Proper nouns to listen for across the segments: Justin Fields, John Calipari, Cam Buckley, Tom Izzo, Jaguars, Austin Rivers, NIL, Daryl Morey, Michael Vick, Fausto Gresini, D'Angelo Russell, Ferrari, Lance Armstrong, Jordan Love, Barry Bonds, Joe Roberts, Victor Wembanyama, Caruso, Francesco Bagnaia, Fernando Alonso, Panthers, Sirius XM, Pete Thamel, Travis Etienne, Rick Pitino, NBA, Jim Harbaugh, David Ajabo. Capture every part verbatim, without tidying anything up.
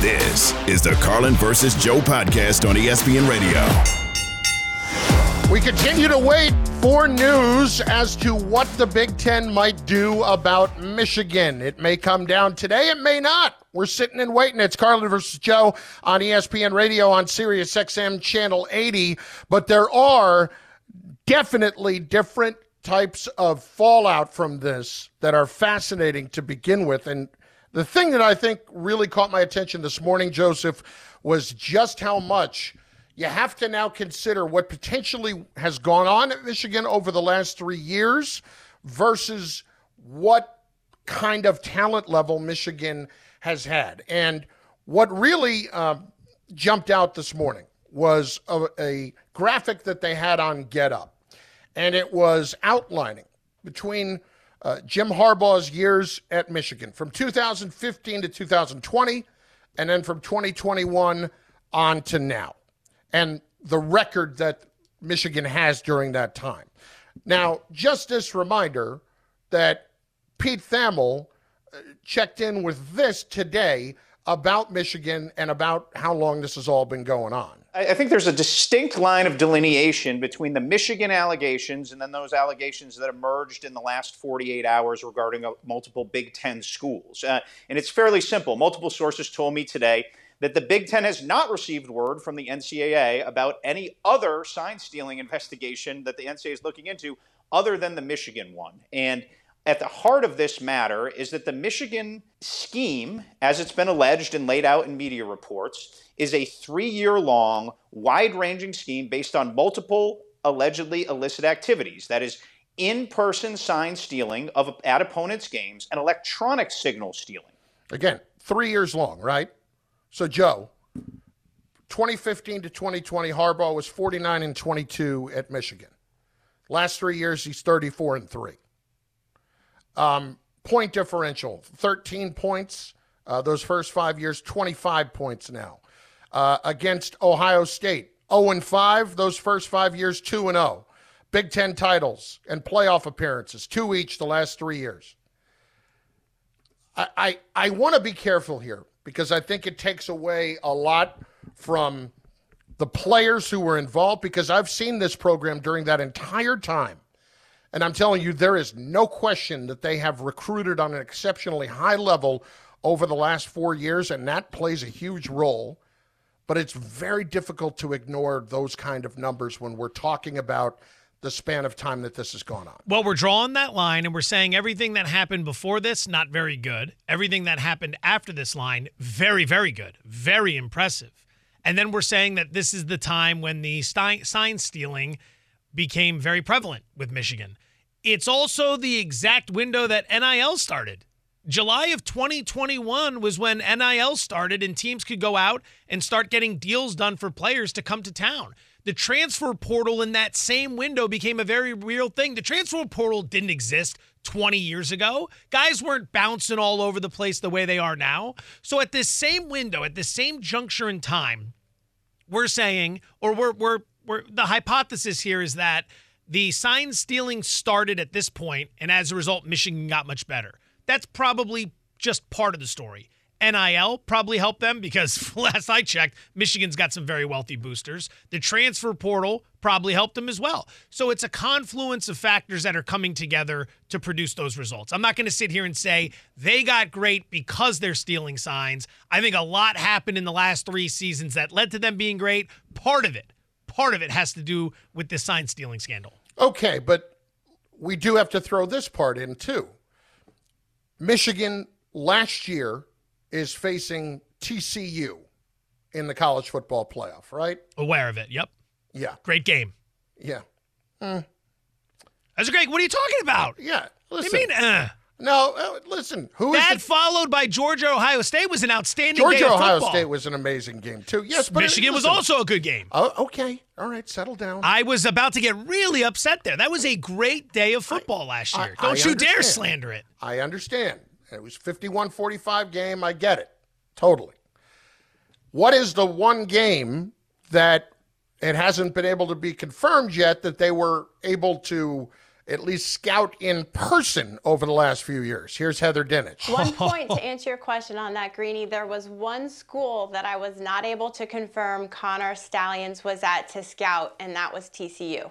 This is the Carlin versus Joe podcast on E S P N Radio. We continue to wait for news as to what the Big Ten might do about Michigan. It may come down today, it may not. We're sitting and waiting. It's Carlin versus Joe on E S P N Radio on Sirius X M Channel eighty. But there are definitely different types of fallout from this that are fascinating to begin with. And the thing that I think really caught my attention this morning, Joseph, was just how much you have to now consider what potentially has gone on at Michigan over the last three years versus what kind of talent level Michigan has had. And what really uh, jumped out this morning was a, a graphic that they had on Get Up. And it was outlining between Uh, Jim Harbaugh's years at Michigan from two thousand fifteen to two thousand twenty, and then from twenty twenty-one on to now, and the record that Michigan has during that time. Now, just this reminder that Pete Thamel checked in with this today about Michigan and about how long this has all been going on. I think there's a distinct line of delineation between the Michigan allegations and then those allegations that emerged in the last forty-eight hours regarding multiple Big Ten schools. Uh, and it's fairly simple. Multiple sources told me today that the Big Ten has not received word from the N C double A about any other sign-stealing investigation that the N C double A is looking into other than the Michigan one. And at the heart of this matter is that the Michigan scheme, as it's been alleged and laid out in media reports, is a three-year-long, wide-ranging scheme based on multiple allegedly illicit activities. That is, in-person sign stealing of at opponents' games and electronic signal stealing. Again, three years long, right? So, Joe, twenty fifteen to twenty twenty, Harbaugh was forty-nine and twenty-two at Michigan. Last three years, he's thirty-four and three. Um, point differential, thirteen points, uh, those first five years, twenty-five points now. Uh, against Ohio State, oh and five, those first five years, two and oh. Big Ten titles and playoff appearances, two each the last three years. I, I, I want to be careful here because I think it takes away a lot from the players who were involved, because I've seen this program during that entire time. And I'm telling you, there is no question that they have recruited on an exceptionally high level over the last four years, and that plays a huge role. But it's very difficult to ignore those kind of numbers when we're talking about the span of time that this has gone on. Well, we're drawing that line, and we're saying everything that happened before this, not very good. Everything that happened after this line, very, very good, very impressive. And then we're saying that this is the time when the sti- sign stealing became very prevalent with Michigan. It's also the exact window that N I L started. July of twenty twenty-one was when N I L started and teams could go out and start getting deals done for players to come to town. The transfer portal in that same window became a very real thing. The transfer portal didn't exist twenty years ago. Guys weren't bouncing all over the place the way they are now. So at this same window, at this same juncture in time, we're saying, or we're, we're, We're, the hypothesis here is that the sign stealing started at this point, and as a result, Michigan got much better. That's probably just part of the story. N I L probably helped them because last I checked, Michigan's got some very wealthy boosters. The transfer portal probably helped them as well. So it's a confluence of factors that are coming together to produce those results. I'm not going to sit here and say they got great because they're stealing signs. I think a lot happened in the last three seasons that led to them being great. Part of it. Part of it has to do with this sign-stealing scandal. Okay, but we do have to throw this part in, too. Michigan last year is facing T C U in the college football playoff, right? Aware of it, yep. Yeah. Great game. Yeah. Mm. That's a great. What are you talking about? Yeah. Listen, I mean, uh. No, listen. Who that is the, followed by Georgia, Ohio State was an outstanding Georgia, day of Ohio football. State was an amazing game, too. Yes, but Michigan it, was also a good game. Oh, okay. All right, settle down. I was about to get really upset there. That was a great day of football I, last year. I, Don't I you understand. dare slander it. I understand. It was fifty-one forty-five game. I get it. Totally. What is the one game that it hasn't been able to be confirmed yet that they were able to at least scout in person over the last few years? Here's Heather Dinich. One point to answer your question on that, Greeny. There was one school that I was not able to confirm Connor Stallions was at to scout, and that was T C U.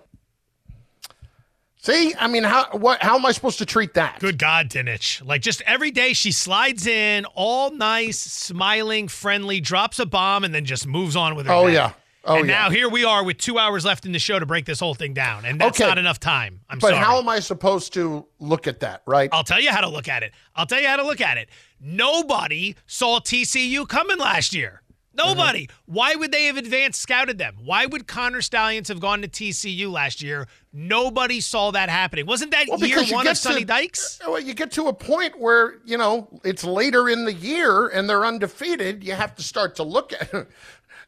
See, I mean, how what? How am I supposed to treat that? Good God, Dinich. Like, just every day she slides in, all nice, smiling, friendly, drops a bomb, and then just moves on with her Oh, night. yeah. Oh, and yeah. now here we are with two hours left in the show to break this whole thing down, and that's okay. not enough time. I'm but sorry. But how am I supposed to look at that, right? I'll tell you how to look at it. I'll tell you how to look at it. Nobody saw T C U coming last year. Nobody. Mm-hmm. Why would they have advanced scouted them? Why would Connor Stallions have gone to T C U last year? Nobody saw that happening. Wasn't that well, year one of Sonny Dykes? Well, you get to a point where, you know, it's later in the year and they're undefeated. You have to start to look at it.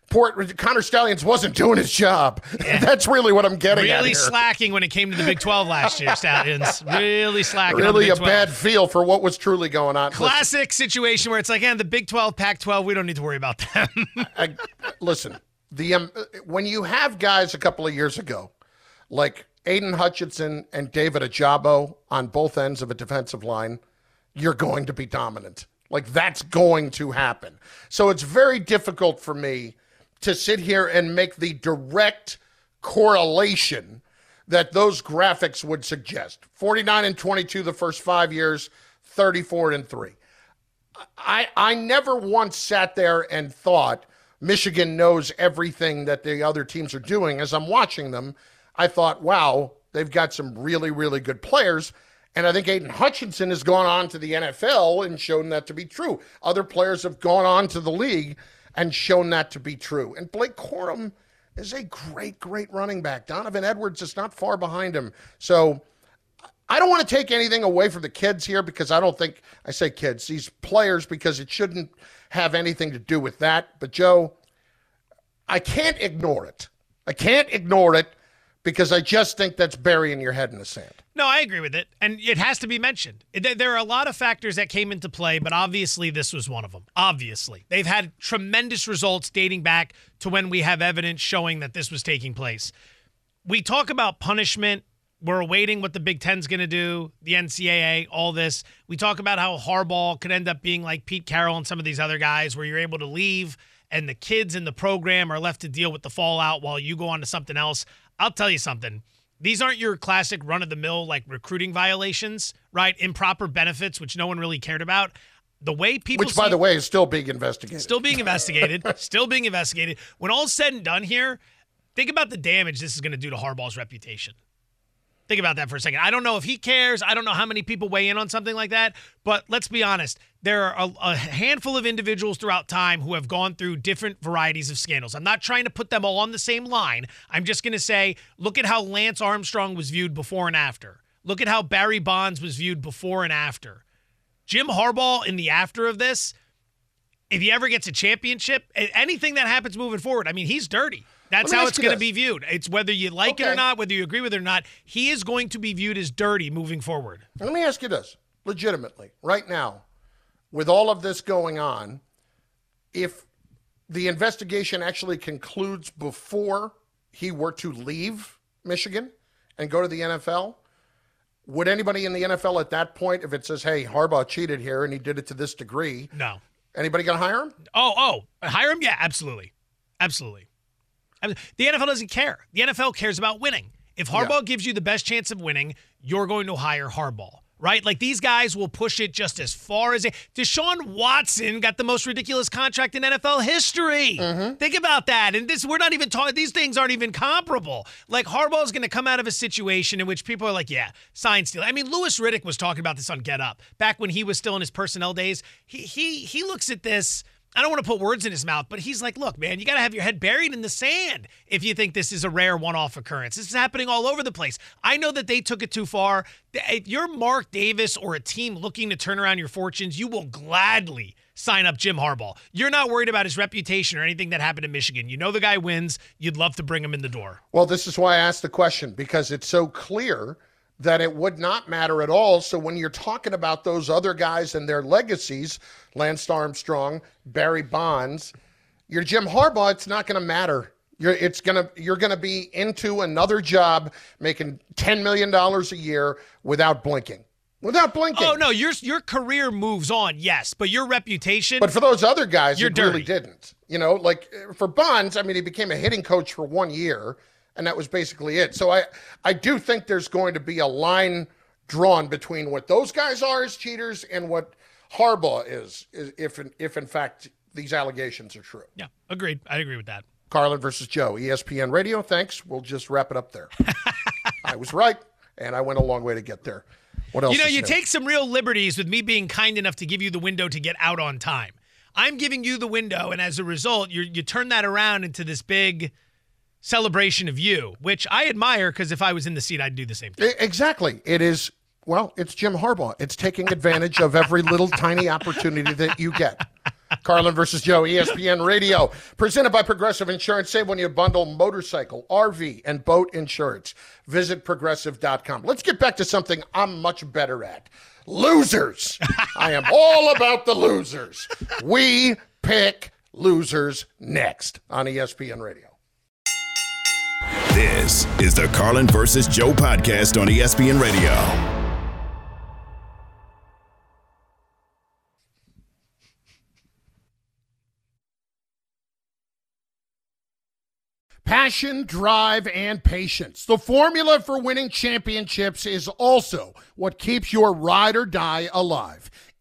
Port, Connor Stallions wasn't doing his job. Yeah. That's really what I'm getting really at. Really slacking when it came to the Big twelve last year, Stallions. Really slacking. Really on the Big a twelve. Bad feel for what was truly going on. Classic listen, situation where it's like, yeah, the Big twelve, Pac twelve, we don't need to worry about them. I, listen, the um, when you have guys a couple of years ago, like Aiden Hutchinson and David Ajabo on both ends of a defensive line, you're going to be dominant. Like, that's going to happen. So it's very difficult for me to sit here and make the direct correlation that those graphics would suggest. forty-nine and twenty-two the first five years, thirty-four and three. I I never once sat there and thought Michigan knows everything that the other teams are doing. As I'm watching them, I thought, wow, they've got some really, really good players. And I think Aiden Hutchinson has gone on to the N F L and shown that to be true. Other players have gone on to the league and shown that to be true. And Blake Corum is a great, great running back. Donovan Edwards is not far behind him. So I don't want to take anything away from the kids here because I don't think, I say kids, these players, because it shouldn't have anything to do with that. But, Joe, I can't ignore it. I can't ignore it because I just think that's burying your head in the sand. No, I agree with it, and it has to be mentioned. There are a lot of factors that came into play, but obviously this was one of them. Obviously. They've had tremendous results dating back to when we have evidence showing that this was taking place. We talk about punishment. We're awaiting what the Big Ten's going to do, the N C double A, all this. We talk about how Harbaugh could end up being like Pete Carroll and some of these other guys where you're able to leave and the kids in the program are left to deal with the fallout while you go on to something else. I'll tell you something. These aren't your classic run-of-the-mill, like, recruiting violations, right? Improper benefits, which no one really cared about. The way people Which, by the way, is still being investigated. Still being investigated. still being investigated. When all's said and done here, think about the damage this is going to do to Harbaugh's reputation. Think about that for a second. I don't know if he cares. I don't know how many people weigh in on something like that. But let's be honest. There are a, a handful of individuals throughout time who have gone through different varieties of scandals. I'm not trying to put them all on the same line. I'm just going to say, look at how Lance Armstrong was viewed before and after. Look at how Barry Bonds was viewed before and after. Jim Harbaugh in the after of this, if he ever gets a championship, anything that happens moving forward, I mean, he's dirty. That's how it's going to be viewed. It's whether you like okay. it or not, whether you agree with it or not. He is going to be viewed as dirty moving forward. Let me ask you this, legitimately, right now, with all of this going on, if the investigation actually concludes before he were to leave Michigan and go to the N F L, would anybody in the N F L at that point, if it says, hey, Harbaugh cheated here and he did it to this degree, no, anybody going to hire him? Oh, oh, hire him? Yeah, absolutely. Absolutely. I mean, the N F L doesn't care. The N F L cares about winning. If Harbaugh yeah. gives you the best chance of winning, you're going to hire Harbaugh, right? Like, these guys will push it just as far as it. Deshaun Watson got the most ridiculous contract in N F L history. Mm-hmm. Think about that. And this, we're not even talking, these things aren't even comparable. Like, Harbaugh's going to come out of a situation in which people are like, yeah, sign stealing. I mean, Lewis Riddick was talking about this on Get Up back when he was still in his personnel days. He, he, he looks at this I don't want to put words in his mouth, but he's like, look, man, you got to have your head buried in the sand if you think this is a rare one-off occurrence. This is happening all over the place. I know that they took it too far. If you're Mark Davis or a team looking to turn around your fortunes, you will gladly sign up Jim Harbaugh. You're not worried about his reputation or anything that happened in Michigan. You know the guy wins. You'd love to bring him in the door. Well, this is why I asked the question, because it's so clear that it would not matter at all. So when you're talking about those other guys and their legacies, Lance Armstrong, Barry Bonds, you're Jim Harbaugh, it's not going to matter. You're it's going to you're going to be into another job making ten million dollars a year without blinking. Without blinking. Oh no, your your career moves on, yes, but your reputation. But for those other guys, you really didn't. You know, like for Bonds, I mean, he became a hitting coach for one year. And that was basically it. So I, I do think there's going to be a line drawn between what those guys are as cheaters and what Harbaugh is, is if, in, if in fact, these allegations are true. Yeah, agreed. I agree with that. Carlin versus Joe, E S P N Radio. Thanks. We'll just wrap it up there. I was right, and I went a long way to get there. What else? You know, you new? Take some real liberties with me being kind enough to give you the window to get out on time. I'm giving you the window, and as a result, you you turn that around into this big celebration of you, which I admire, because if I was in the seat, I'd do the same thing. Exactly. It is, well, it's Jim Harbaugh. It's taking advantage of every little tiny opportunity that you get. Carlin versus Joe, E S P N Radio, presented by Progressive Insurance. Save when you bundle motorcycle, R V, and boat insurance. Visit Progressive dot com. Let's get back to something I'm much better at. Losers. I am all about the losers. We pick losers next on E S P N Radio. This is the Carlin versus Joe podcast on E S P N Radio. Passion, drive, and patience. The formula for winning championships is also what keeps your ride or die alive.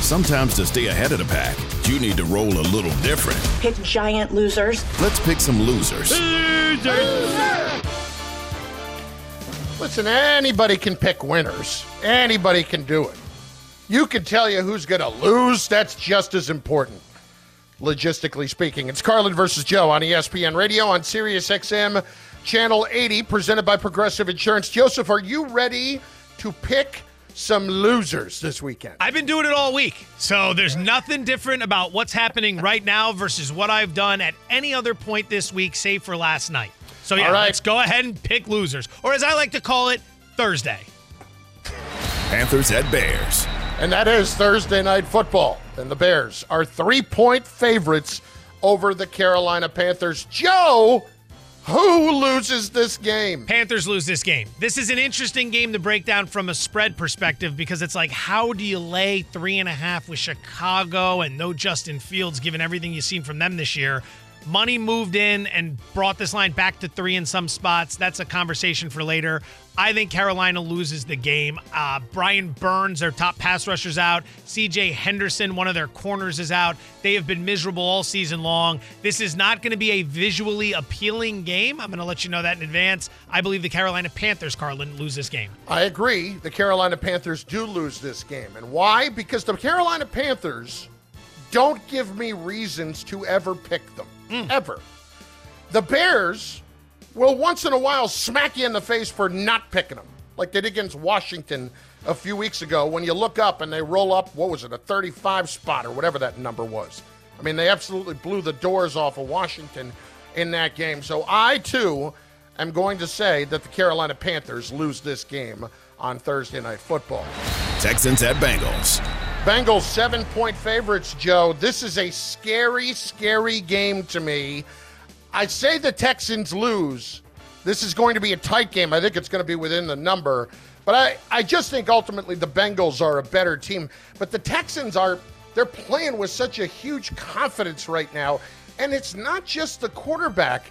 Sometimes to stay ahead of the pack, you need to roll a little different. Pick giant losers. Let's pick some losers. Losers! Loser! Listen, anybody can pick winners. Anybody can do it. You can tell you who's going to lose. That's just as important, logistically speaking. It's Carlin versus Joe on E S P N Radio on Sirius X M Channel eighty, presented by Progressive Insurance. Joseph, are you ready to pick some losers this weekend? I've been doing it all week, so there's nothing different about what's happening right now versus what I've done at any other point this week, save for last night. So yeah, all right, let's go ahead and pick losers, or as I like to call it, Thursday. Panthers at Bears. And that is Thursday Night Football. And the Bears are three-point favorites over the Carolina Panthers. Joe, who loses this game? Panthers lose this game. This is an interesting game to break down from a spread perspective, because it's like, how do you lay three and a half with Chicago and no Justin Fields, given everything you've seen from them this year, money moved in and brought this line back to three in some spots. That's a conversation for later. I think Carolina loses the game. Uh, Brian Burns, their top pass rusher's out. C J Henderson, one of their corners, is out. They have been miserable all season long. This is not going to be a visually appealing game. I'm going to let you know that in advance. I believe the Carolina Panthers, Carlin, lose this game. I agree. The Carolina Panthers do lose this game. And why? Because the Carolina Panthers don't give me reasons to ever pick them. Mm. Ever. The Bears will once in a while smack you in the face for not picking them, like they did against Washington a few weeks ago when you look up and they roll up, what was it, a thirty-five spot or whatever that number was. I mean, they absolutely blew the doors off of Washington in that game. So I, too, am going to say that the Carolina Panthers lose this game on Thursday Night Football. Texans at Bengals. Bengals seven-point favorites, Joe. This is a scary, scary game to me. I say the Texans lose. This is going to be a tight game. I think it's going to be within the number. But I, I just think ultimately the Bengals are a better team. But the Texans are, they're playing with such a huge confidence right now. And it's not just the quarterback.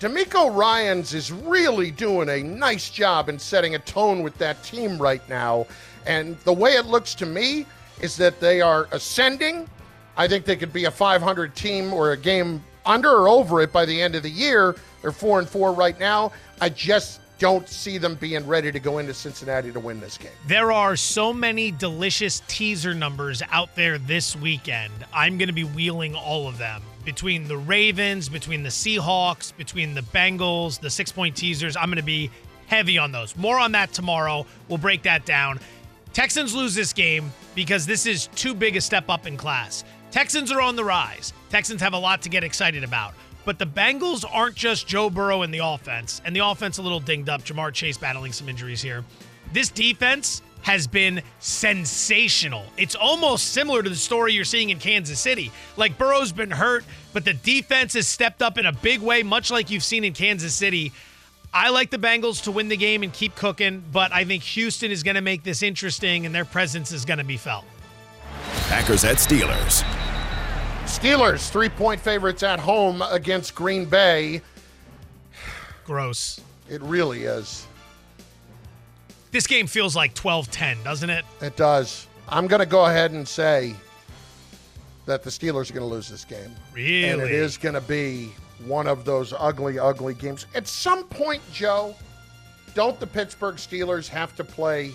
D'Amico Ryans is really doing a nice job in setting a tone with that team right now. And the way it looks to me is that they are ascending. I think they could be a five hundred team or a game under or over it by the end of the year. They're four and four right now. I just don't see them being ready to go into Cincinnati to win this game. There are so many delicious teaser numbers out there this weekend. I'm going to be wheeling all of them. Between the Ravens, between the Seahawks, between the Bengals, the six-point teasers, I'm going to be heavy on those. More on that tomorrow. We'll break that down. Texans lose this game because this is too big a step up in class. Texans are on the rise. Texans have a lot to get excited about. But the Bengals aren't just Joe Burrow in the offense, and the offense a little dinged up. Jamar Chase battling some injuries here. This defense has been sensational. It's almost similar to the story you're seeing in Kansas City. Like, Burrow's been hurt, but the defense has stepped up in a big way, much like you've seen in Kansas City. I like the Bengals to win the game and keep cooking, but I think Houston is going to make this interesting, and their presence is going to be felt. Packers at Steelers. Steelers, three-point favorites at home against Green Bay. Gross. It really is. This game feels like twelve ten, doesn't it? It does. I'm going to go ahead and say that the Steelers are going to lose this game. Really? And it is going to be one of those ugly, ugly games. At some point, Joe, don't the Pittsburgh Steelers have to play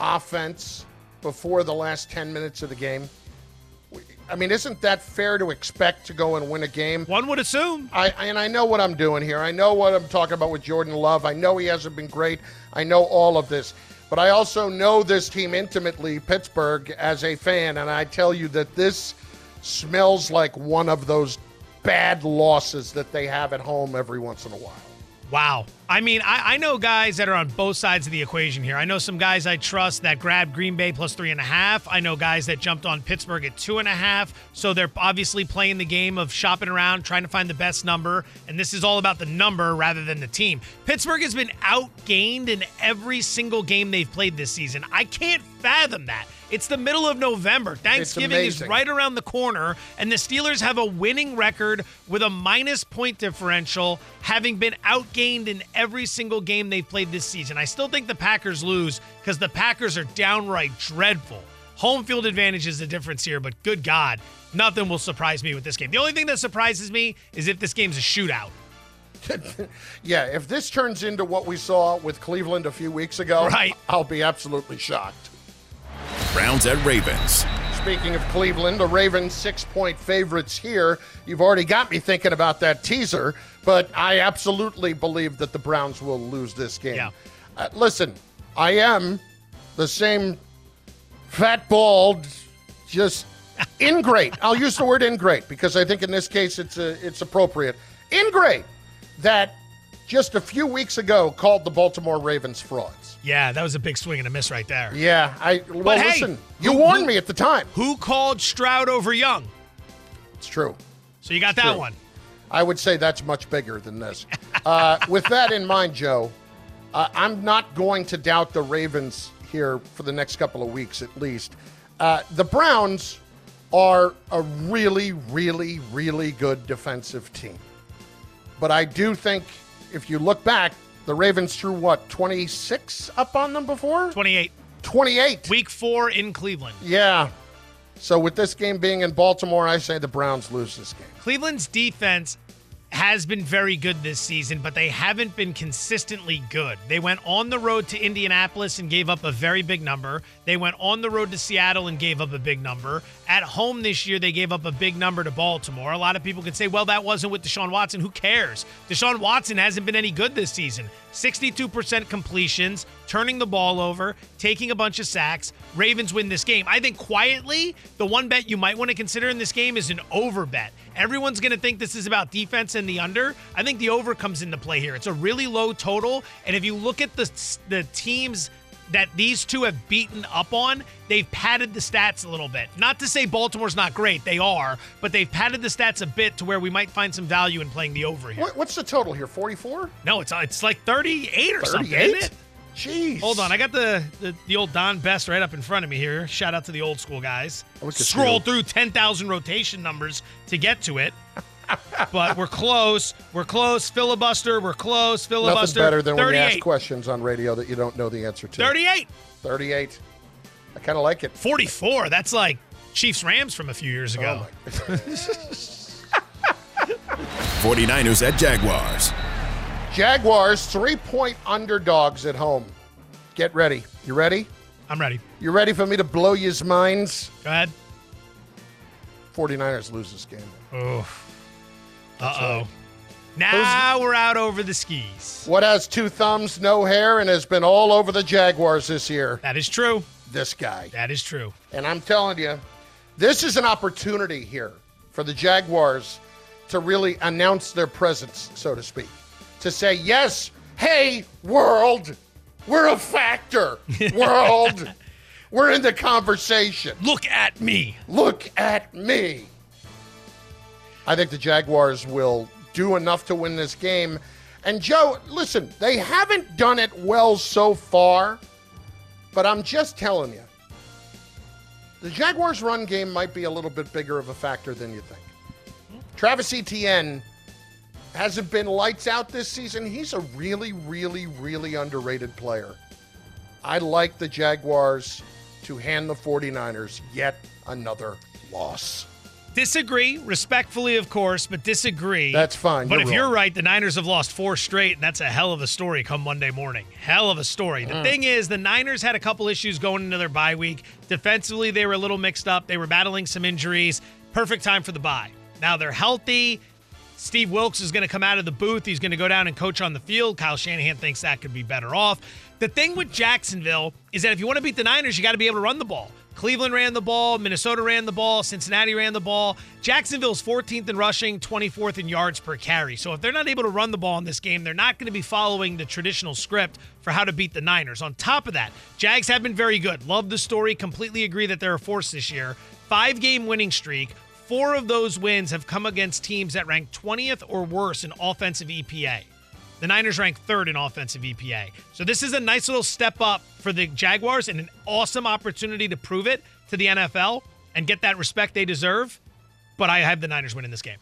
offense before the last ten minutes of the game? I mean, isn't that fair to expect to go and win a game? One would assume. I And I know what I'm doing here. I know what I'm talking about with Jordan Love. I know he hasn't been great. I know all of this. But I also know this team intimately, Pittsburgh, as a fan, and I tell you that this smells like one of those bad losses that they have at home every once in a while. Wow. I mean, I, I know guys that are on both sides of the equation here. I know some guys I trust that grabbed Green Bay plus three and a half. I know guys that jumped on Pittsburgh at two and a half. So they're obviously playing the game of shopping around, trying to find the best number. And this is all about the number rather than the team. Pittsburgh has been outgained in every single game they've played this season. I can't fathom that. It's the middle of November. Thanksgiving is right around the corner, and the Steelers have a winning record with a minus point differential, having been outgained in every single game they've played this season. I still think the Packers lose because the Packers are downright dreadful. Home field advantage is the difference here, but good God, nothing will surprise me with this game. The only thing that surprises me is if this game's a shootout. Yeah, if this turns into what we saw with Cleveland a few weeks ago, right, I'll be absolutely shocked. Browns at Ravens. Speaking of Cleveland, the Ravens six-point favorites here. You've already got me thinking about that teaser, but I absolutely believe that the Browns will lose this game. Yeah. Uh, listen, I am the same fat, bald, just ingrate. I'll use the word ingrate because I think in this case it's a, it's appropriate. Ingrate that just a few weeks ago called the Baltimore Ravens frauds. Yeah, that was a big swing and a miss right there. Yeah. I well, but hey, listen, you who, warned me at the time. Who called Stroud over Young? It's true. So you got it's that true. one. I would say that's much bigger than this. uh, with that in mind, Joe, uh, I'm not going to doubt the Ravens here for the next couple of weeks at least. Uh, the Browns are a really, really, really good defensive team. But I do think if you look back, the Ravens threw, what, twenty-six up on them before? twenty-eight. twenty-eight. Week four in Cleveland. Yeah. So with this game being in Baltimore, I say the Browns lose this game. Cleveland's defense has been very good this season, but they haven't been consistently good. They went on the road to Indianapolis and gave up a very big number. They went on the road to Seattle and gave up a big number. At home this year, they gave up a big number to Baltimore. A lot of people could say, well, that wasn't with Deshaun Watson. Who cares? Deshaun Watson hasn't been any good this season. sixty-two percent completions, turning the ball over, taking a bunch of sacks. Ravens win this game. I think quietly, the one bet you might want to consider in this game is an over bet. Everyone's going to think this is about defense and the under. I think the over comes into play here. It's a really low total, and if you look at the the teams that these two have beaten up on, they've padded the stats a little bit. Not to say Baltimore's not great. They are, but they've padded the stats a bit to where we might find some value in playing the over here. What's the total here, forty-four? No, it's it's like thirty-eight or thirty-eight? Something, isn't it? Jeez. Hold on. I got the, the, the old Don Best right up in front of me here. Shout out to the old school guys. Scroll through ten thousand rotation numbers to get to it. But we're close. We're close. Filibuster. We're close. Filibuster. Nothing better than when you ask questions on radio that you don't know the answer to. thirty-eight. thirty-eight. I kind of like it. forty-four. That's like Chiefs-Rams from a few years ago. Oh, forty-niners at Jaguars. Jaguars, three-point underdogs at home. Get ready. You ready? I'm ready. You ready for me to blow yous minds? Go ahead. forty-niners lose this game. Oh. Uh-oh. Right. Now Those, we're out over the skis. What has two thumbs, no hair, and has been all over the Jaguars this year? That is true. This guy. That is true. And I'm telling you, this is an opportunity here for the Jaguars to really announce their presence, so to speak. To say, yes, hey, world, we're a factor, world. We're in the conversation. Look at me. Look at me. I think the Jaguars will do enough to win this game. And, Joe, listen, they haven't done it well so far, but I'm just telling you, the Jaguars' run game might be a little bit bigger of a factor than you think. Travis Etienne hasn't been lights out this season. He's a really, really, really underrated player. I like the Jaguars to hand the forty-niners yet another loss. Disagree, respectfully, of course, but disagree. That's fine. But you're if wrong. You're right, the Niners have lost four straight, and that's a hell of a story come Monday morning. Hell of a story. The mm. thing is, the Niners had a couple issues going into their bye week. Defensively, they were a little mixed up. They were battling some injuries. Perfect time for the bye. Now they're healthy. Steve Wilkes is going to come out of the booth. He's going to go down and coach on the field. Kyle Shanahan thinks that could be better off. The thing with Jacksonville is that if you want to beat the Niners, you got to be able to run the ball. Cleveland ran the ball. Minnesota ran the ball. Cincinnati ran the ball. Jacksonville's fourteenth in rushing, twenty-fourth in yards per carry. So if they're not able to run the ball in this game, they're not going to be following the traditional script for how to beat the Niners. On top of that, Jags have been very good. Love the story. Completely agree that they're a force this year. Five-game winning streak. Four of those wins have come against teams that rank twentieth or worse in offensive E P A. The Niners rank third in offensive E P A. So this is a nice little step up for the Jaguars and an awesome opportunity to prove it to the N F L and get that respect they deserve. But I have the Niners winning this game.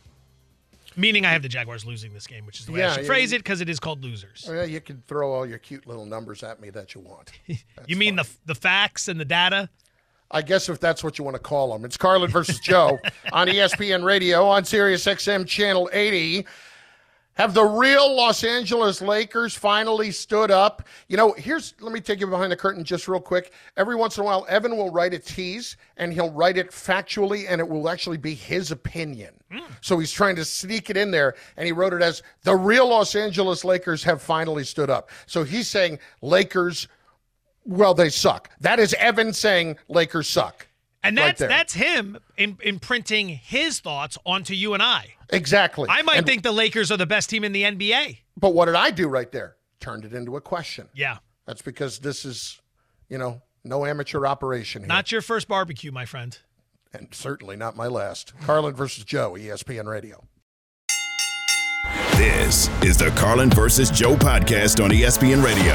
Meaning I have the Jaguars losing this game, which is the way yeah, I should yeah, phrase it because it is called losers. Well, you can throw all your cute little numbers at me that you want. You mean the, the facts and the data? I guess if that's what you want to call them. It's Carlin versus Joe on E S P N Radio on Sirius X M Channel eighty. Have the real Los Angeles Lakers finally stood up? You know, here's, let me take you behind the curtain just real quick. Every once in a while, Evan will write a tease, and he'll write it factually, and it will actually be his opinion. Mm. So he's trying to sneak it in there, and he wrote it as, the real Los Angeles Lakers have finally stood up. So he's saying, Lakers, well, they suck. That is Evan saying Lakers suck. And that's right, that's him imprinting his thoughts onto you and I. Exactly. I might and, think the Lakers are the best team in the N B A. But what did I do right there? Turned it into a question. Yeah. That's because this is, you know, no amateur operation here. Not your first barbecue, my friend. And certainly not my last. Carlin versus Joe, E S P N Radio. This is the Carlin versus Joe podcast on E S P N Radio.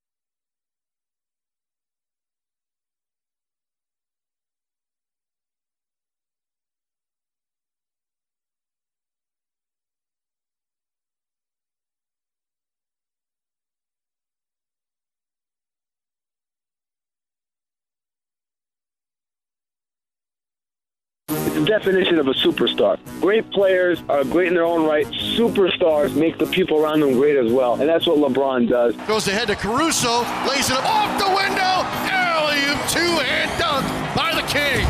Definition of a superstar. Great players are great in their own right. Superstars make the people around them great as well, and that's what LeBron does. Goes ahead to Caruso, lays it up off the window, alley-oop, two-hand dunk by the King.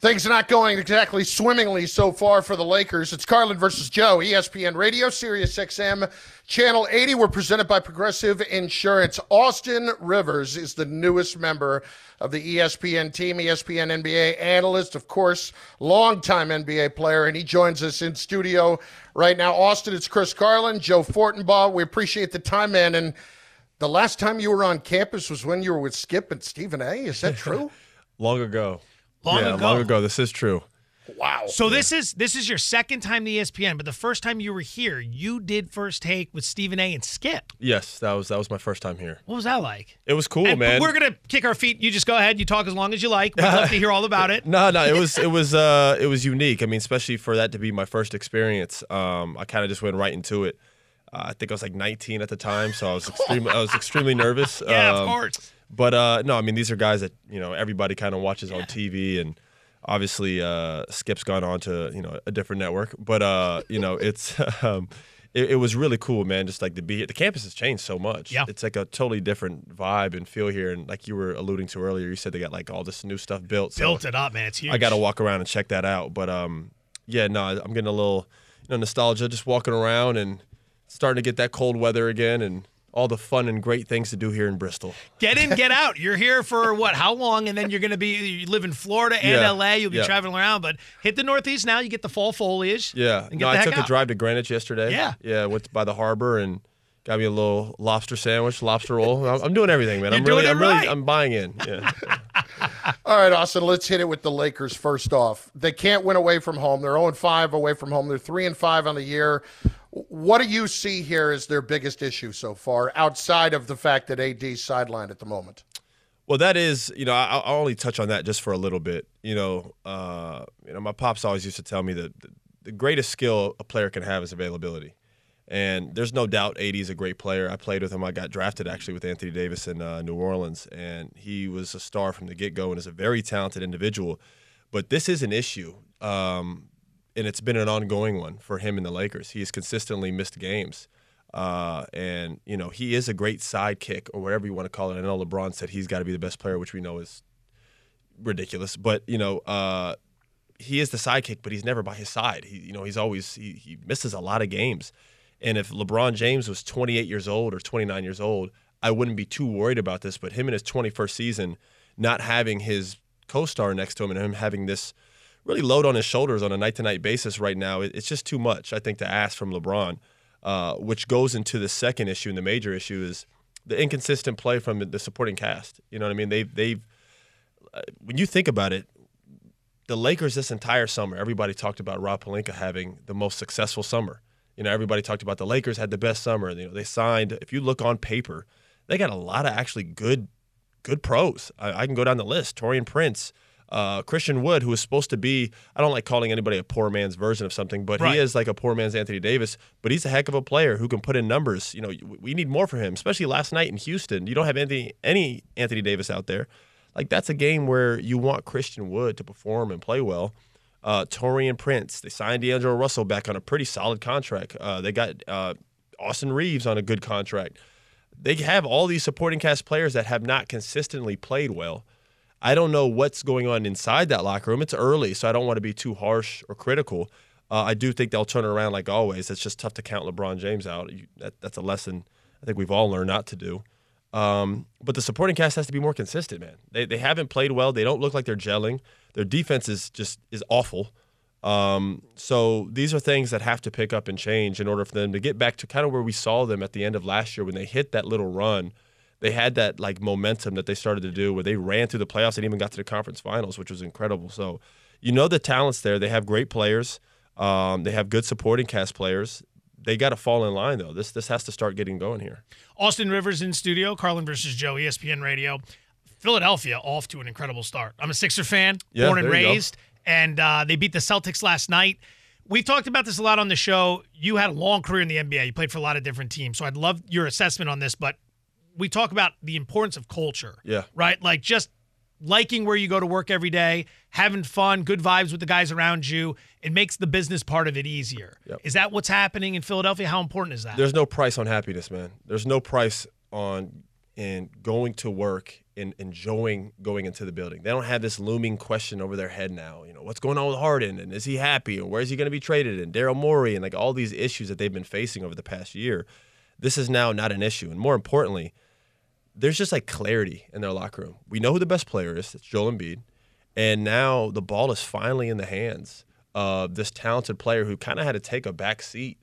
Things are not going exactly swimmingly so far for the Lakers. It's Carlin versus Joe, E S P N Radio, Sirius X M, Channel eighty. We're presented by Progressive Insurance. Austin Rivers is the newest member of the E S P N team, E S P N N B A analyst, of course, longtime N B A player, and he joins us in studio right now. Austin, it's Chris Carlin, Joe Fortenbaugh. We appreciate the time, man. And the last time you were on campus was when you were with Skip and Stephen A. Is that true? Long ago. Long yeah, ago. long ago. This is true. Wow. So yeah. this is this is your second time to E S P N, but the first time you were here, you did First Take with Stephen A. and Skip. Yes, that was that was my first time here. What was that like? It was cool, and, man. We're gonna kick our feet. You just go ahead. You talk as long as you like. We'd love to hear all about it. No, no, it was it was uh, it was unique. I mean, especially for that to be my first experience. Um, I kind of just went right into it. Uh, I think I was like nineteen at the time, so I was extremely I was extremely nervous. Yeah, um, of course. But, uh, no, I mean, these are guys that, you know, everybody kind of watches yeah. on T V, and obviously uh, Skip's gone on to, you know, a different network. But, uh, you know, it's um, it, it was really cool, man, just, like, to be here. The campus has changed so much. Yeah. It's, like, a totally different vibe and feel here. And, like you were alluding to earlier, you said they got, like, all this new stuff built. So built it up, man. It's huge. I got to walk around and check that out. But, um, yeah, no, I'm getting a little, you know, nostalgia just walking around and starting to get that cold weather again and all the fun and great things to do here in Bristol. Get in, get out. You're here for, what, how long? And then you're going to be, you live in Florida and yeah, L A. You'll be yeah. traveling around. But hit the Northeast now. You get the fall foliage. Yeah. And get no, the I heck took out. a drive to Greenwich yesterday. Yeah. Yeah, went by the harbor and got me a little lobster sandwich, lobster roll. I'm doing everything, man. You're I'm doing really, it I'm right. really, I'm buying in. Yeah. All right, Austin, let's hit it with the Lakers first off. They can't win away from home. They're oh and five away from home. They're three and five on the year. What do you see here as their biggest issue so far, outside of the fact that A D's sidelined at the moment? Well, that is, you know, I'll, I'll only touch on that just for a little bit. You know, uh, you know, my pops always used to tell me that the greatest skill a player can have is availability. And there's no doubt A D's a great player. I played with him. I got drafted, actually, with Anthony Davis in uh, New Orleans, and he was a star from the get-go and is a very talented individual. But this is an issue. Um And it's been an ongoing one for him and the Lakers. He has consistently missed games. Uh, and, you know, he is a great sidekick or whatever you want to call it. I know LeBron said he's got to be the best player, which we know is ridiculous. But, you know, uh, he is the sidekick, but he's never by his side. He, you know, he's always he, – he misses a lot of games. And if LeBron James was twenty-eight years old or twenty-nine years old, I wouldn't be too worried about this. But him in his twenty-first season, not having his co-star next to him and him having this – really load on his shoulders on a night-to-night basis right now, it's just too much, I think, to ask from LeBron, uh, which goes into the second issue, and the major issue is the inconsistent play from the supporting cast. You know what I mean? They've, they've uh, when you think about it, the Lakers this entire summer, everybody talked about Rob Pelinka having the most successful summer. You know, everybody talked about the Lakers had the best summer. You know, they signed, if you look on paper, they got a lot of actually good good pros. I, I can go down the list. Torian Prince, uh, Christian Wood, who is supposed to be, I don't like calling anybody a poor man's version of something, but right. he is like a poor man's Anthony Davis, but he's a heck of a player who can put in numbers. You know, we need more from him, especially last night in Houston. You don't have Anthony, any Anthony Davis out there. Like, that's a game where you want Christian Wood to perform and play well. Uh, Torian Prince, they signed D'Angelo Russell back on a pretty solid contract. Uh, they got uh, Austin Reeves on a good contract. They have all these supporting cast players that have not consistently played well. I don't know what's going on inside that locker room. It's early, so I don't want to be too harsh or critical. Uh, I do think they'll turn around like always. It's just tough to count LeBron James out. You, that, that's a lesson I think we've all learned not to do. Um, but the supporting cast has to be more consistent, man. They they haven't played well. They don't look like they're gelling. Their defense is just is awful. Um, so these are things that have to pick up and change in order for them to get back to kind of where we saw them at the end of last year when they hit that little run. They had that like momentum that they started to do where they ran through the playoffs and even got to the conference finals, which was incredible. So you know the talent's there. They have great players. Um, they have good supporting cast players. They got to fall in line, though. This this has to start getting going here. Austin Rivers in studio, Carlin versus Joe, E S P N Radio. Philadelphia off to an incredible start. I'm a Sixer fan, yeah, born and raised, and uh, they beat the Celtics last night. We've talked about this a lot on the show. You had a long career in the N B A. You played for a lot of different teams, so I'd love your assessment on this, but we talk about the importance of culture, yeah, right? Like just liking where you go to work every day, having fun, good vibes with the guys around you. It makes the business part of it easier. Yep. Is that what's happening in Philadelphia? How important is that? There's no price on happiness, man. There's no price on in going to work and enjoying going into the building. They don't have this looming question over their head now. You know, what's going on with Harden? And is he happy? And where is he going to be traded? And Daryl Morey and like all these issues that they've been facing over the past year. This is now not an issue. And more importantly, there's just like clarity in their locker room. We know who the best player is. It's Joel Embiid. And now the ball is finally in the hands of this talented player who kind of had to take a back seat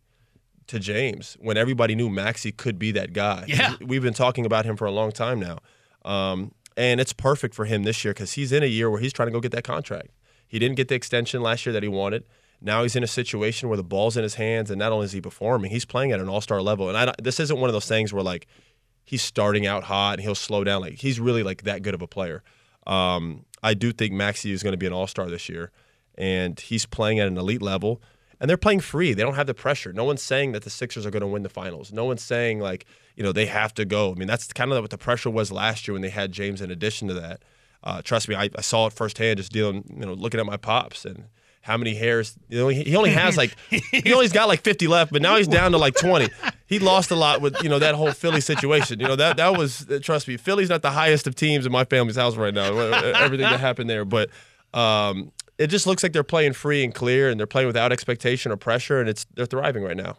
to James when everybody knew Maxey could be that guy. Yeah. We've been talking about him for a long time now. Um, and it's perfect for him this year because he's in a year where he's trying to go get that contract. He didn't get the extension last year that he wanted. Now he's in a situation where the ball's in his hands, and not only is he performing, he's playing at an all-star level. And I don't, this isn't one of those things where, like, he's starting out hot and he'll slow down. Like he's really like that good of a player. Um, I do think Maxey is going to be an all-star this year, and he's playing at an elite level. And they're playing free. They don't have the pressure. No one's saying that the Sixers are going to win the finals. No one's saying like, you know, they have to go. I mean, that's kind of what the pressure was last year when they had James in addition to that. Uh, trust me, I, I saw it firsthand just dealing, you know, looking at my pops and how many hairs. You know, he only has like, he only's got like fifty left, but now he's down to like twenty. He lost a lot with, you know, that whole Philly situation. You know, that that was, trust me, Philly's not the highest of teams in my family's house right now, everything that happened there. But um, it just looks like they're playing free and clear, and they're playing without expectation or pressure, and it's they're thriving right now.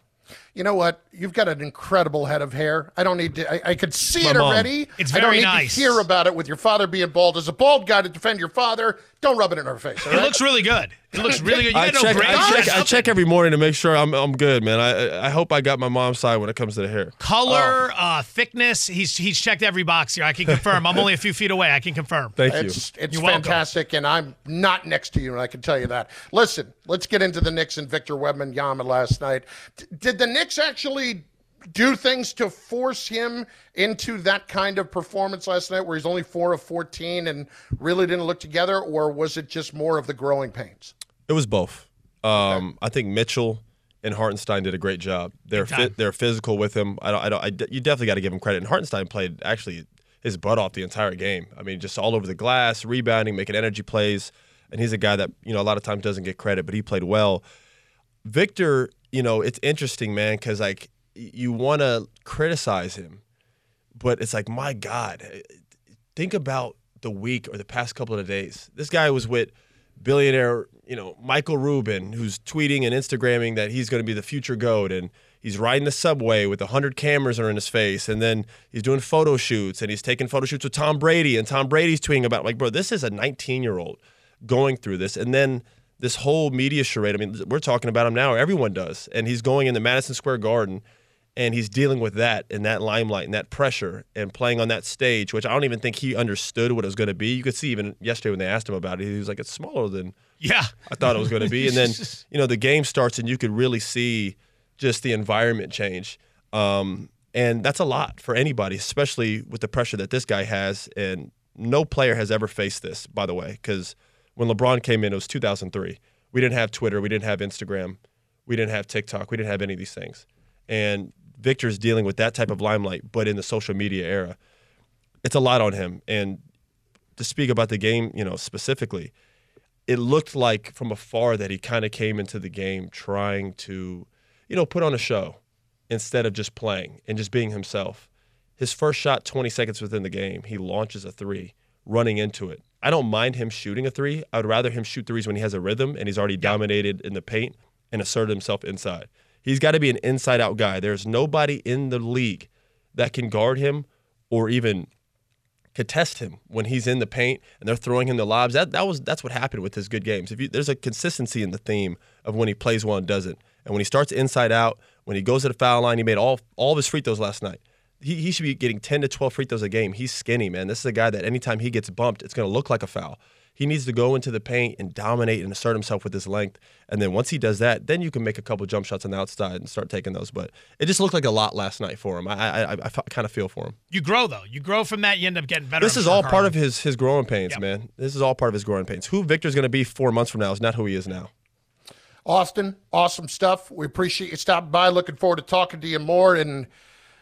You know what? You've got an incredible head of hair. I don't need to – I could see my it mom. already. It's very I don't need nice. to hear about it with your father being bald. As a bald guy to defend your father, don't rub it in her face. All right? It looks really good. It looks really good. You I, check, no I, check, I check every morning to make sure I'm I'm good, man. I I hope I got my mom's side when it comes to the hair. Color, oh. uh, thickness. He's he's checked every box here. I can confirm. I'm only a few feet away. I can confirm. Thank you. It's, it's You're fantastic, welcome. And I'm not next to you, and I can tell you that. Listen, let's get into the Knicks and Victor Wembanyama last night. D- did the Knicks actually do things to force him into that kind of performance last night where he's only four of fourteen and really didn't look together, or was it just more of the growing pains? It was both. Um, okay. I think Mitchell and Hartenstein did a great job. They're fit, they're physical with him. I don't. I don't. I, you definitely got to give him credit. And Hartenstein played actually his butt off the entire game. I mean, just all over the glass, rebounding, making energy plays. And he's a guy that you know a lot of times doesn't get credit, but he played well. Victor, you know, it's interesting, man, because like you want to criticize him, but it's like, my God, think about the week or the past couple of days. This guy was with billionaire, you know, Michael Rubin, who's tweeting and Instagramming that he's going to be the future GOAT, and he's riding the subway with one hundred cameras are in his face, and then he's doing photo shoots, and he's taking photo shoots with Tom Brady, and Tom Brady's tweeting about, like, bro, this is a nineteen-year-old going through this, and then this whole media charade. I mean, we're talking about him now, everyone does, and he's going into Madison Square Garden, and he's dealing with that and that limelight and that pressure and playing on that stage, which I don't even think he understood what it was going to be. You could see even yesterday when they asked him about it, he was like, it's smaller than yeah. I thought it was going to be. And then, you know, the game starts and you could really see just the environment change. Um, And that's a lot for anybody, especially with the pressure that this guy has. And no player has ever faced this, by the way, because when LeBron came in, it was two thousand three. We didn't have Twitter. We didn't have Instagram. We didn't have TikTok. We didn't have any of these things. And Victor's dealing with that type of limelight, but in the social media era. It's a lot on him. And to speak about the game, you know, specifically, it looked like from afar that he kind of came into the game trying to, you know, put on a show instead of just playing and just being himself. His first shot, twenty seconds within the game, he launches a three, running into it. I don't mind him shooting a three. I'd rather him shoot threes when he has a rhythm and he's already dominated in the paint and asserted himself inside. He's got to be an inside-out guy. There's nobody in the league that can guard him or even contest him when he's in the paint and they're throwing him the lobs. That, that was, that's what happened with his good games. If you, there's a consistency in the theme of when he plays well and doesn't. And when he starts inside-out, when he goes to the foul line, he made all, all of his free throws last night. He, he should be getting ten to twelve free throws a game. He's skinny, man. This is a guy that anytime he gets bumped, it's going to look like a foul. He needs to go into the paint and dominate and assert himself with his length. And then once he does that, then you can make a couple jump shots on the outside and start taking those. But it just looked like a lot last night for him. I I, I, I kind of feel for him. You grow, though. You grow from that. You end up getting better. This is all part of his, his growing pains, yep. man. This is all part of his growing pains. Who Victor's going to be four months from now is not who he is now. Austin, awesome stuff. We appreciate you stopping by. Looking forward to talking to you more. And,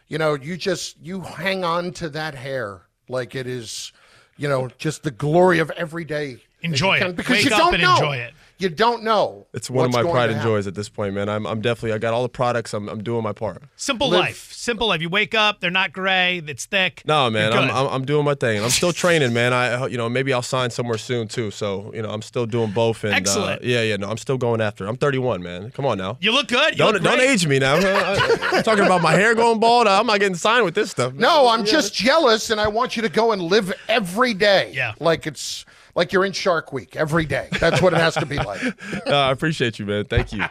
you know, you just you hang on to that hair like it is – you know, just the glory of every day. Enjoy it. Because you don't know. Enjoy it. You don't know. It's one of my pride and joys at this point, man. I'm I'm definitely, I got all the products. I'm I'm doing my part. Simple life. Simple life. You wake up, they're not gray, it's thick. No, man, I'm, I'm I'm doing my thing. I'm still training, man. I you know, maybe I'll sign somewhere soon too. So, you know, I'm still doing both and Excellent. Uh, yeah, yeah, no, I'm still going after. I'm thirty-one, man. Come on now. You look good. You don't look don't age me now. I'm talking about my hair going bald. I'm not getting signed with this stuff. No, I'm yeah. just jealous and I want you to go and live every day. Yeah. Like it's Like you're in Shark Week every day. That's what it has to be like. uh, I appreciate you, man. Thank you.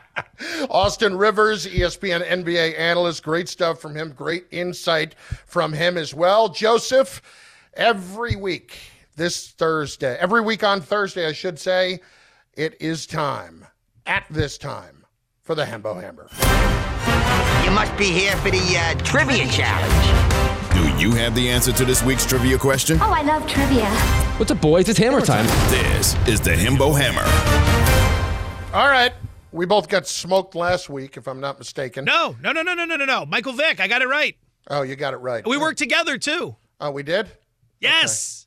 Austin Rivers, E S P N N B A analyst. Great stuff from him. Great insight from him as well. Joseph, every week this Thursday, every week on Thursday, I should say, it is time, at this time, for the Hembo Hammer. You must be here for the uh, trivia challenge. Do you have the answer to this week's trivia question? Oh, I love trivia. What's up, boys? It's hammer time. This is the Himbo Hammer. All right. We both got smoked last week, if I'm not mistaken. No, no, no, no, no, no, no, no. Michael Vick, I got it right. Oh, you got it right. We worked together, too. Oh, we did? Yes.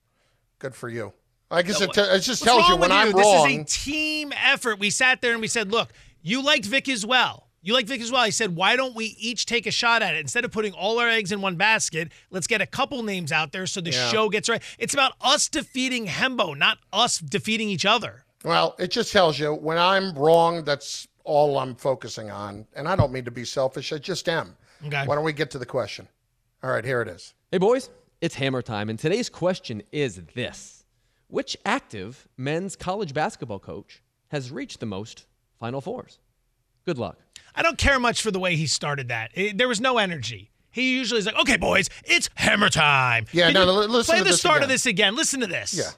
Okay. Good for you. I guess no, it, t- it just tells you when I'm you? wrong. This is a team effort. We sat there and we said, look, you liked Vick as well. You like Vic as well. I said, why don't we each take a shot at it? Instead of putting all our eggs in one basket, let's get a couple names out there so the yeah. show gets right. It's about us defeating Hembo, not us defeating each other. Well, it just tells you when I'm wrong, that's all I'm focusing on. And I don't mean to be selfish. I just am. Okay. Why don't we get to the question? All right, here it is. Hey, boys, it's hammer time. And today's question is this. Which active men's college basketball coach has reached the most Final Fours? Good luck. I don't care much for the way he started that. It, there was no energy. He usually is like, okay, boys, it's hammer time. Yeah, Can no, no, listen play to the this start again. of this again. Listen to this. Yeah.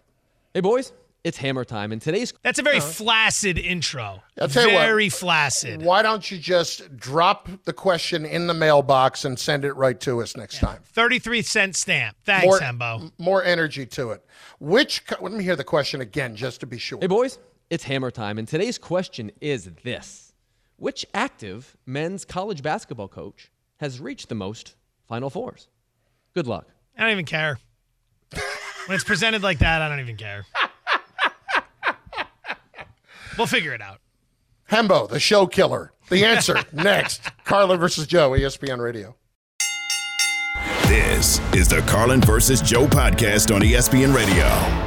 Hey, boys, it's hammer time. And today's... That's a very uh-huh. flaccid intro. I'll tell you very what, flaccid. Why don't you just drop the question in the mailbox and send it right to us next yeah. time? thirty-three cent stamp. Thanks, more, Hembo. More energy to it. Which... Co- Let me hear the question again just to be sure. Hey, boys, it's hammer time. And today's question is this. Which active men's college basketball coach has reached the most Final Fours? Good luck. I don't even care. When it's presented like that, I don't even care. We'll figure it out. Hembo, the show killer. The answer, next. Carlin versus Joe, E S P N Radio. This is the Carlin versus Joe podcast on E S P N Radio.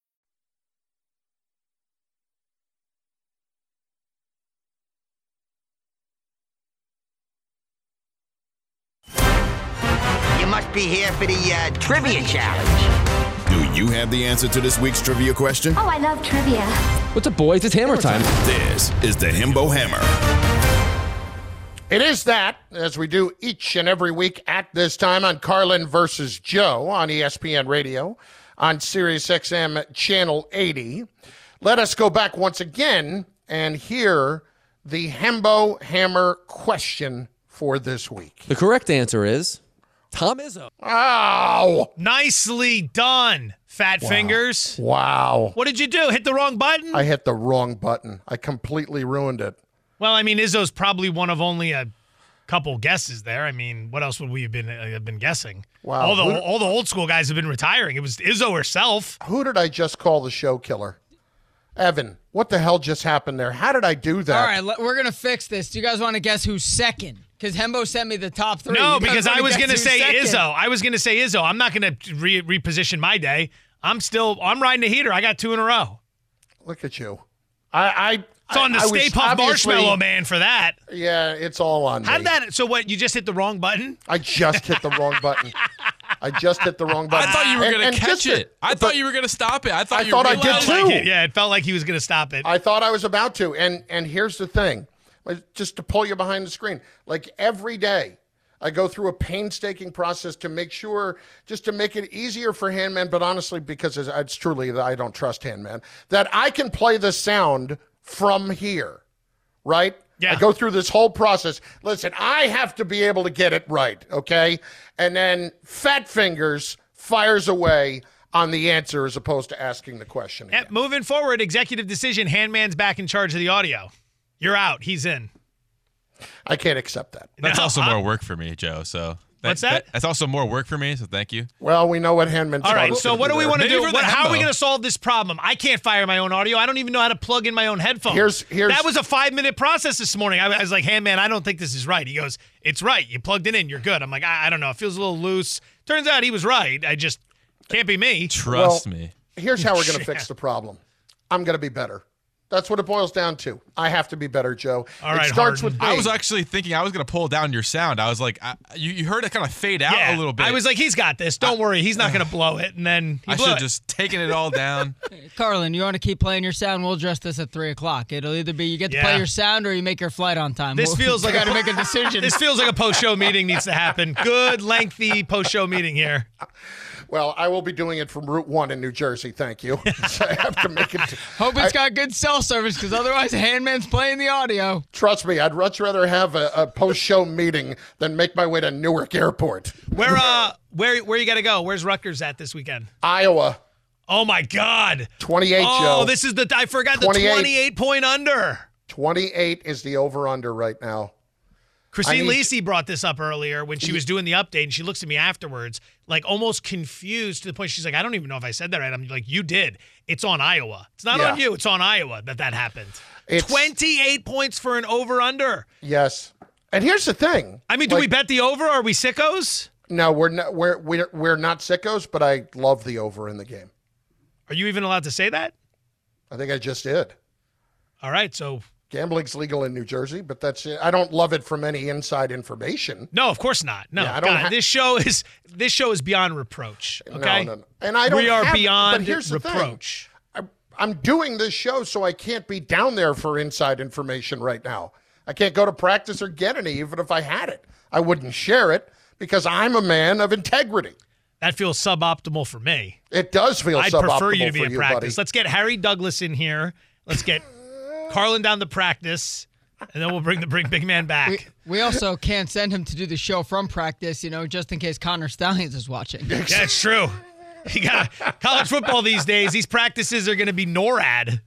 Must be here for the uh, trivia challenge. Do you have the answer to this week's trivia question? Oh, I love trivia. What's up, boys? It's hammer time. This is the Himbo Hammer. It is that, as we do each and every week at this time on Carlin versus Joe on E S P N Radio on Sirius X M Channel eighty. Let us go back once again and hear the Himbo Hammer question for this week. The correct answer is Tom Izzo. Wow. Nicely done, Fat wow. Fingers. Wow. What did you do? Hit the wrong button? I hit the wrong button. I completely ruined it. Well, I mean, Izzo's probably one of only a couple guesses there. I mean, what else would we have been uh, have been guessing? Wow. All the, who, all the old school guys have been retiring. It was Izzo herself. Who did I just call the show killer? Evan, what the hell just happened there? How did I do that? All right, let, we're going to fix this. Do you guys want to guess who's second? Because Hembo sent me the top three. No, because I was going to say second. Izzo. I was going to say Izzo. I'm not going to re- reposition my day. I'm still, I'm riding the heater. I got two in a row. Look at you. I, I It's on the I, Stay Puft Marshmallow Man for that. Yeah, it's all on How me. How did that, so what, you just hit the wrong button? I just hit the wrong button. I just hit the wrong button. I thought you were going to catch it. it. I thought you were going to stop it. I thought I you thought I did too. Like it. Yeah, it felt like he was going to stop it. I thought I was about to. And and here's the thing. Just to pull you behind the screen. Like every day, I go through a painstaking process to make sure, just to make it easier for Handman, but honestly, because it's, it's truly that I don't trust Handman, that I can play the sound from here, right? Yeah. I go through this whole process. Listen, I have to be able to get it right, okay? And then Fat Fingers fires away on the answer as opposed to asking the question again. Yep, moving forward, executive decision, Handman's back in charge of the audio. You're out. He's in. I can't accept that. That's no, also I'm, more work for me, Joe. So that, what's that? that? That's also more work for me. So thank you. Well, we know what Handman's. All right. So what do we want to do? What, how are we going to solve this problem? I can't fire my own audio. I don't even know how to plug in my own headphones. Here's, here's, that was a five minute process this morning. I, I was like, Handman, I don't think this is right. He goes, it's right. You plugged it in. You're good. I'm like, I, I don't know. It feels a little loose. Turns out he was right. I just can't be me. Trust well, me. Here's how we're going to yeah. fix the problem. I'm going to be better. That's what it boils down to. I have to be better, Joe. All right, it starts Harden. with me. I was actually thinking I was going to pull down your sound. I was like, I, you, you heard it kind of fade out yeah. a little bit. I was like, he's got this. Don't I, worry. He's not going to blow it. And then he I blew should have just taken it all down. Carlin, you want to keep playing your sound? We'll address this at three o'clock. It'll either be you get to yeah. play your sound or you make your flight on time. This we'll, feels like I got to make a decision. This feels like a post-show meeting needs to happen. Good, lengthy post-show meeting here. Well, I will be doing it from Route one in New Jersey. Thank you. So I have to make it. Hope it's I, got good cell service, because otherwise, Handman's playing the audio. Trust me, I'd much rather have a, a post-show meeting than make my way to Newark Airport. Where, uh, where, where you gotta go? Where's Rutgers at this weekend? Iowa. Oh my God. twenty-eight. Oh, Joe. This is the I forgot twenty-eight. The twenty-eight point under. twenty-eight is the over/under right now. Christine need- Lisi brought this up earlier when she was doing the update, and she looks at me afterwards, like almost confused to the point she's like, I don't even know if I said that right. I'm like, you did. It's on Iowa. It's not yeah. on you. It's on Iowa that that happened. It's- twenty-eight points for an over-under. Yes. And here's the thing. I mean, do like- we bet the over? Are we sickos? No, we're not, we're, we're, we're not sickos, but I love the over in the game. Are you even allowed to say that? I think I just did. All right, so... Gambling's legal in New Jersey, but that's it. I don't love it from any inside information. No, of course not. No, yeah, I don't God, ha- this show is this show is beyond reproach. Okay, no, no, no. and I don't. We are have, beyond reproach. I, I'm doing this show, so I can't be down there for inside information right now. I can't go to practice or get any, even if I had it. I wouldn't share it because I'm a man of integrity. That feels suboptimal for me. It does feel. I'd suboptimal prefer you to be in practice. Buddy. Let's get Harry Douglas in here. Let's get. Carlin down the practice, and then we'll bring the bring big man back. We, we also can't send him to do the show from practice, you know, just in case Connor Stallions is watching. That's true. You got college football these days. These practices are going to be NORAD.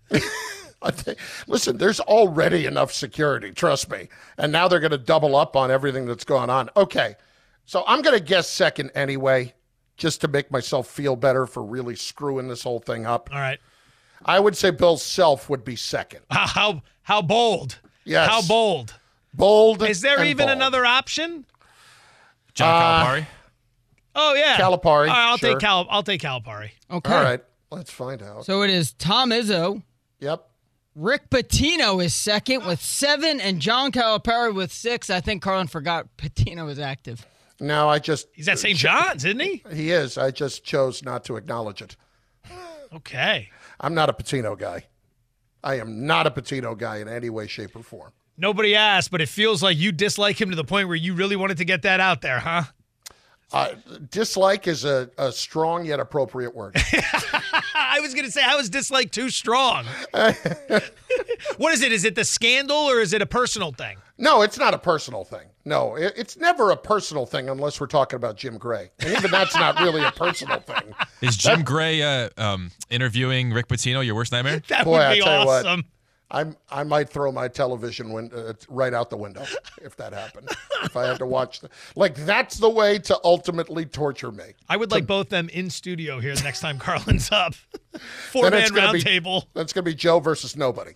Listen, there's already enough security, trust me. And now they're going to double up on everything that's going on. Okay, so I'm going to guess second anyway, just to make myself feel better for really screwing this whole thing up. All right. I would say Bill Self would be second. Uh, how how bold. Yes. How bold. Bold. Is there and even bold. Another option? John uh, Calipari. Oh, yeah. Calipari. All right, I'll, sure. take Cal- I'll take Calipari. Okay. All right. Let's find out. So it is Tom Izzo. Yep. Rick Pitino is second with seven, and John Calipari with six. I think Carlin forgot Pitino is active. No, I just... He's at Saint John's, isn't he? He is. I just chose not to acknowledge it. Okay. I'm not a Pitino guy. I am not a Pitino guy in any way, shape, or form. Nobody asked, but it feels like you dislike him to the point where you really wanted to get that out there, huh? Uh, dislike is a, a strong yet appropriate word. I was going to say, how is dislike too strong? What is it? Is it the scandal or is it a personal thing? No, it's not a personal thing. No, it, it's never a personal thing unless we're talking about Jim Gray. And even that's not really a personal thing. Is Jim that, Gray uh, um, interviewing Rick Pitino your worst nightmare? That boy, would be awesome. I'm, I might throw my television window, uh, right out the window if that happened. If I had to watch. The, like, that's the way to ultimately torture me. I would to, like both them in studio here the next time Carlin's up. Four-man round be, table. That's going to be Joe versus nobody.